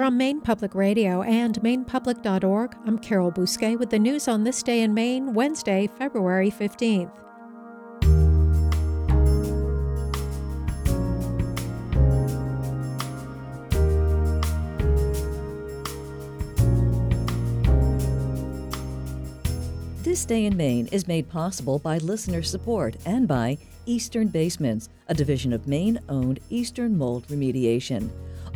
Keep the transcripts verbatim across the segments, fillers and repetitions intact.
From Maine Public Radio and maine public dot org, I'm Carol Bousquet with the news on this day in Maine, Wednesday, February fifteenth. This Day in Maine is made possible by listener support and by Eastern Basements, a division of Maine-owned Eastern Mold Remediation,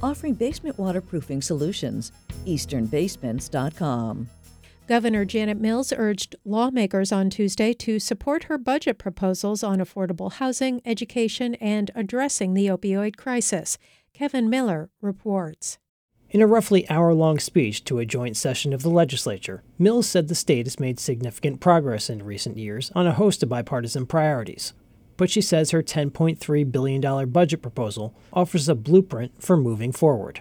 offering basement waterproofing solutions. eastern basements dot com. Governor Janet Mills urged lawmakers on Tuesday to support her budget proposals on affordable housing, education, and addressing the opioid crisis. Kevin Miller reports. In a roughly hour-long speech to a joint session of the legislature, Mills said the state has made significant progress in recent years on a host of bipartisan priorities. But she says her ten point three billion dollars budget proposal offers a blueprint for moving forward.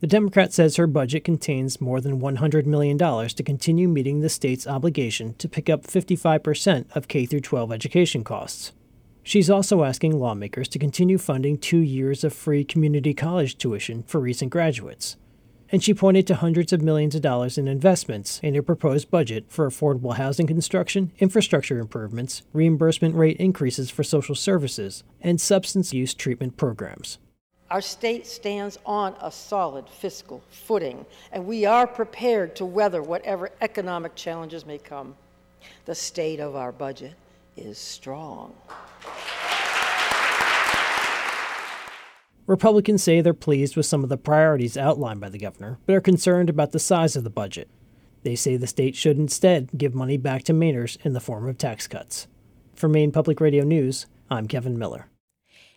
The Democrat says her budget contains more than one hundred million dollars to continue meeting the state's obligation to pick up fifty-five percent of K through twelve education costs. She's also asking lawmakers to continue funding two years of free community college tuition for recent graduates. And she pointed to hundreds of millions of dollars in investments in her proposed budget for affordable housing construction, infrastructure improvements, reimbursement rate increases for social services, and substance use treatment programs. Our state stands on a solid fiscal footing, and we are prepared to weather whatever economic challenges may come. The state of our budget is strong. Republicans say they're pleased with some of the priorities outlined by the governor, but are concerned about the size of the budget. They say the state should instead give money back to Mainers in the form of tax cuts. For Maine Public Radio News, I'm Kevin Miller.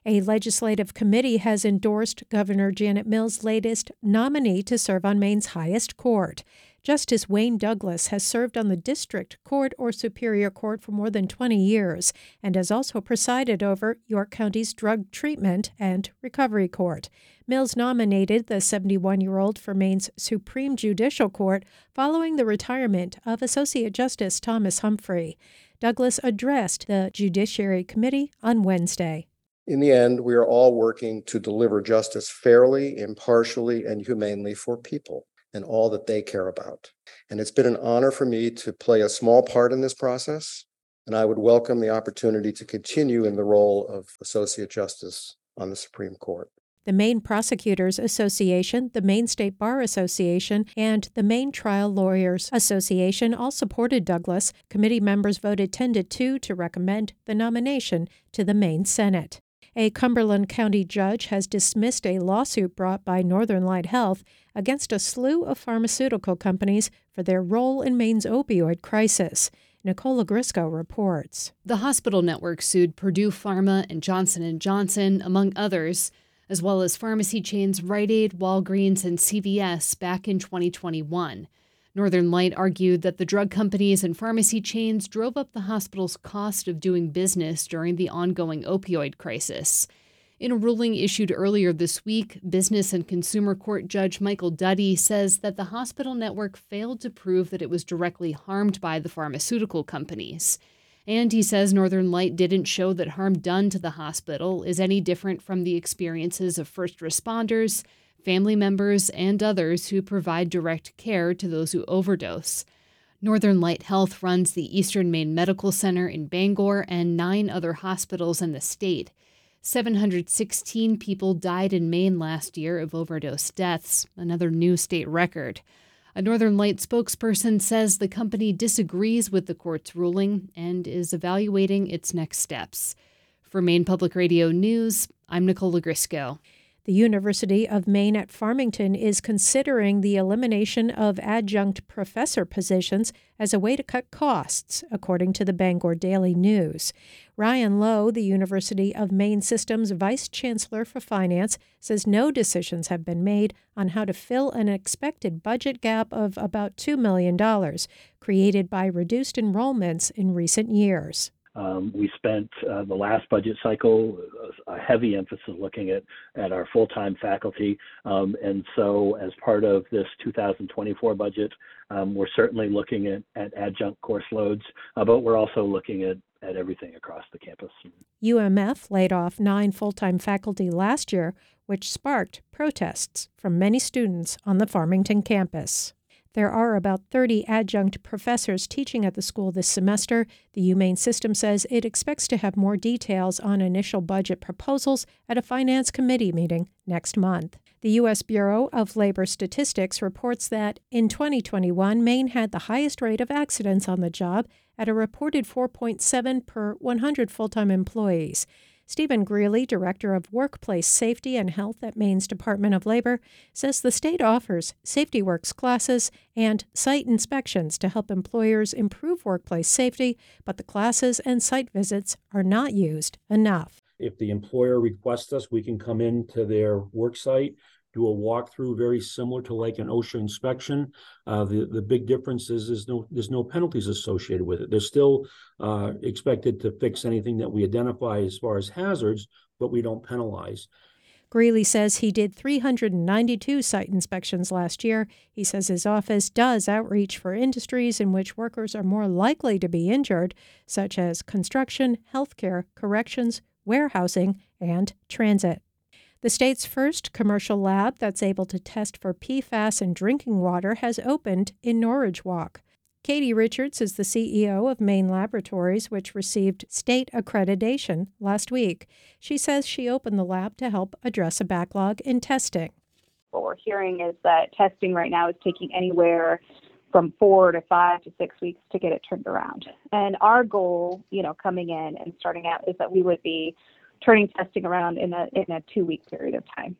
A legislative committee has endorsed Governor Janet Mills' latest nominee to serve on Maine's highest court. Justice Wayne Douglas has served on the district court or superior court for more than twenty years and has also presided over York County's Drug Treatment and Recovery Court. Mills nominated the seventy-one-year-old for Maine's Supreme Judicial Court following the retirement of Associate Justice Thomas Humphrey. Douglas addressed the Judiciary Committee on Wednesday. In the end, we are all working to deliver justice fairly, impartially, and humanely for people and all that they care about. And it's been an honor for me to play a small part in this process, and I would welcome the opportunity to continue in the role of Associate Justice on the Supreme Court. The Maine Prosecutors Association, the Maine State Bar Association, and the Maine Trial Lawyers Association all supported Douglas. Committee members voted ten to two to recommend the nomination to the Maine Senate. A Cumberland County judge has dismissed a lawsuit brought by Northern Light Health against a slew of pharmaceutical companies for their role in Maine's opioid crisis. Nicole Lagrisco reports. The hospital network sued Purdue Pharma and Johnson and Johnson, among others, as well as pharmacy chains Rite Aid, Walgreens, and C V S back in twenty twenty-one. Northern Light argued that the drug companies and pharmacy chains drove up the hospital's cost of doing business during the ongoing opioid crisis. In a ruling issued earlier this week, Business and Consumer Court Judge Michael Duddy says that the hospital network failed to prove that it was directly harmed by the pharmaceutical companies. And he says Northern Light didn't show that harm done to the hospital is any different from the experiences of first responders, family members, and others who provide direct care to those who overdose. Northern Light Health runs the Eastern Maine Medical Center in Bangor and nine other hospitals in the state. seven hundred sixteen people died in Maine last year of overdose deaths, another new state record. A Northern Light spokesperson says the company disagrees with the court's ruling and is evaluating its next steps. For Maine Public Radio News, I'm Nicole Lagrisco. The University of Maine at Farmington is considering the elimination of adjunct professor positions as a way to cut costs, according to the Bangor Daily News. Ryan Lowe, the University of Maine System's Vice Chancellor for Finance, says no decisions have been made on how to fill an expected budget gap of about two million dollars created by reduced enrollments in recent years. Um, we spent uh, the last budget cycle a heavy emphasis looking at, at our full-time faculty. Um, and so as part of this two thousand twenty-four budget, um, we're certainly looking at, at adjunct course loads, uh, but we're also looking at, at everything across the campus. U M F laid off nine full-time faculty last year, which sparked protests from many students on the Farmington campus. There are about thirty adjunct professors teaching at the school this semester. The UMaine system says it expects to have more details on initial budget proposals at a finance committee meeting next month. The U S Bureau of Labor Statistics reports that in twenty twenty-one, Maine had the highest rate of accidents on the job at a reported four point seven per one hundred full-time employees. Stephen Greeley, Director of Workplace Safety and Health at Maine's Department of Labor, says the state offers safety works classes and site inspections to help employers improve workplace safety, but the classes and site visits are not used enough. If the employer requests us, we can come into their work site, do a walkthrough very similar to like an OSHA inspection. Uh, the, the big difference is there's no, there's no penalties associated with it. They're still uh, expected to fix anything that we identify as far as hazards, but we don't penalize. Greeley says he did three hundred ninety-two site inspections last year. He says his office does outreach for industries in which workers are more likely to be injured, such as construction, healthcare, corrections, warehousing, and transit. The state's first commercial lab that's able to test for P FAS in drinking water has opened in Norwich Walk. Katie Richards is the C E O of Maine Laboratories, which received state accreditation last week. She says she opened the lab to help address a backlog in testing. What we're hearing is that testing right now is taking anywhere from four to five to six weeks to get it turned around. And our goal, you know, coming in and starting out is that we would be turning testing around in a in a two-week period of time.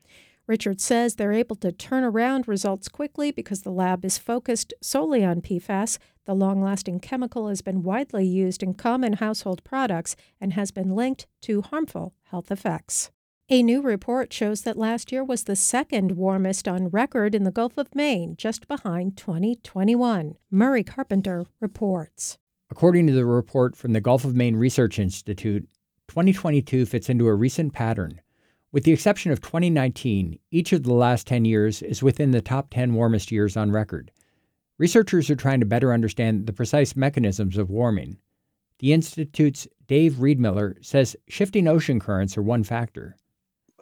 Richard says they're able to turn around results quickly because the lab is focused solely on P FAS. The long-lasting chemical has been widely used in common household products and has been linked to harmful health effects. A new report shows that last year was the second warmest on record in the Gulf of Maine, just behind twenty twenty-one. Murray Carpenter reports. According to the report from the Gulf of Maine Research Institute, twenty twenty-two fits into a recent pattern. With the exception of twenty nineteen, each of the last ten years is within the top ten warmest years on record. Researchers are trying to better understand the precise mechanisms of warming. The Institute's Dave Reidmiller says shifting ocean currents are one factor.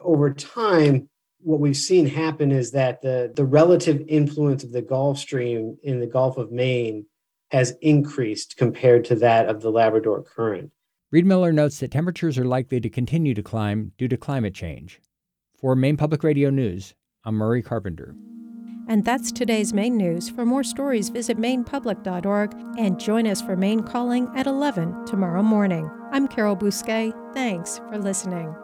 Over time, what we've seen happen is that the, the relative influence of the Gulf Stream in the Gulf of Maine has increased compared to that of the Labrador Current. Reidmiller notes that temperatures are likely to continue to climb due to climate change. For Maine Public Radio News, I'm Murray Carpenter. And that's today's Maine News. For more stories, visit maine public dot org and join us for Maine Calling at eleven tomorrow morning. I'm Carol Bousquet. Thanks for listening.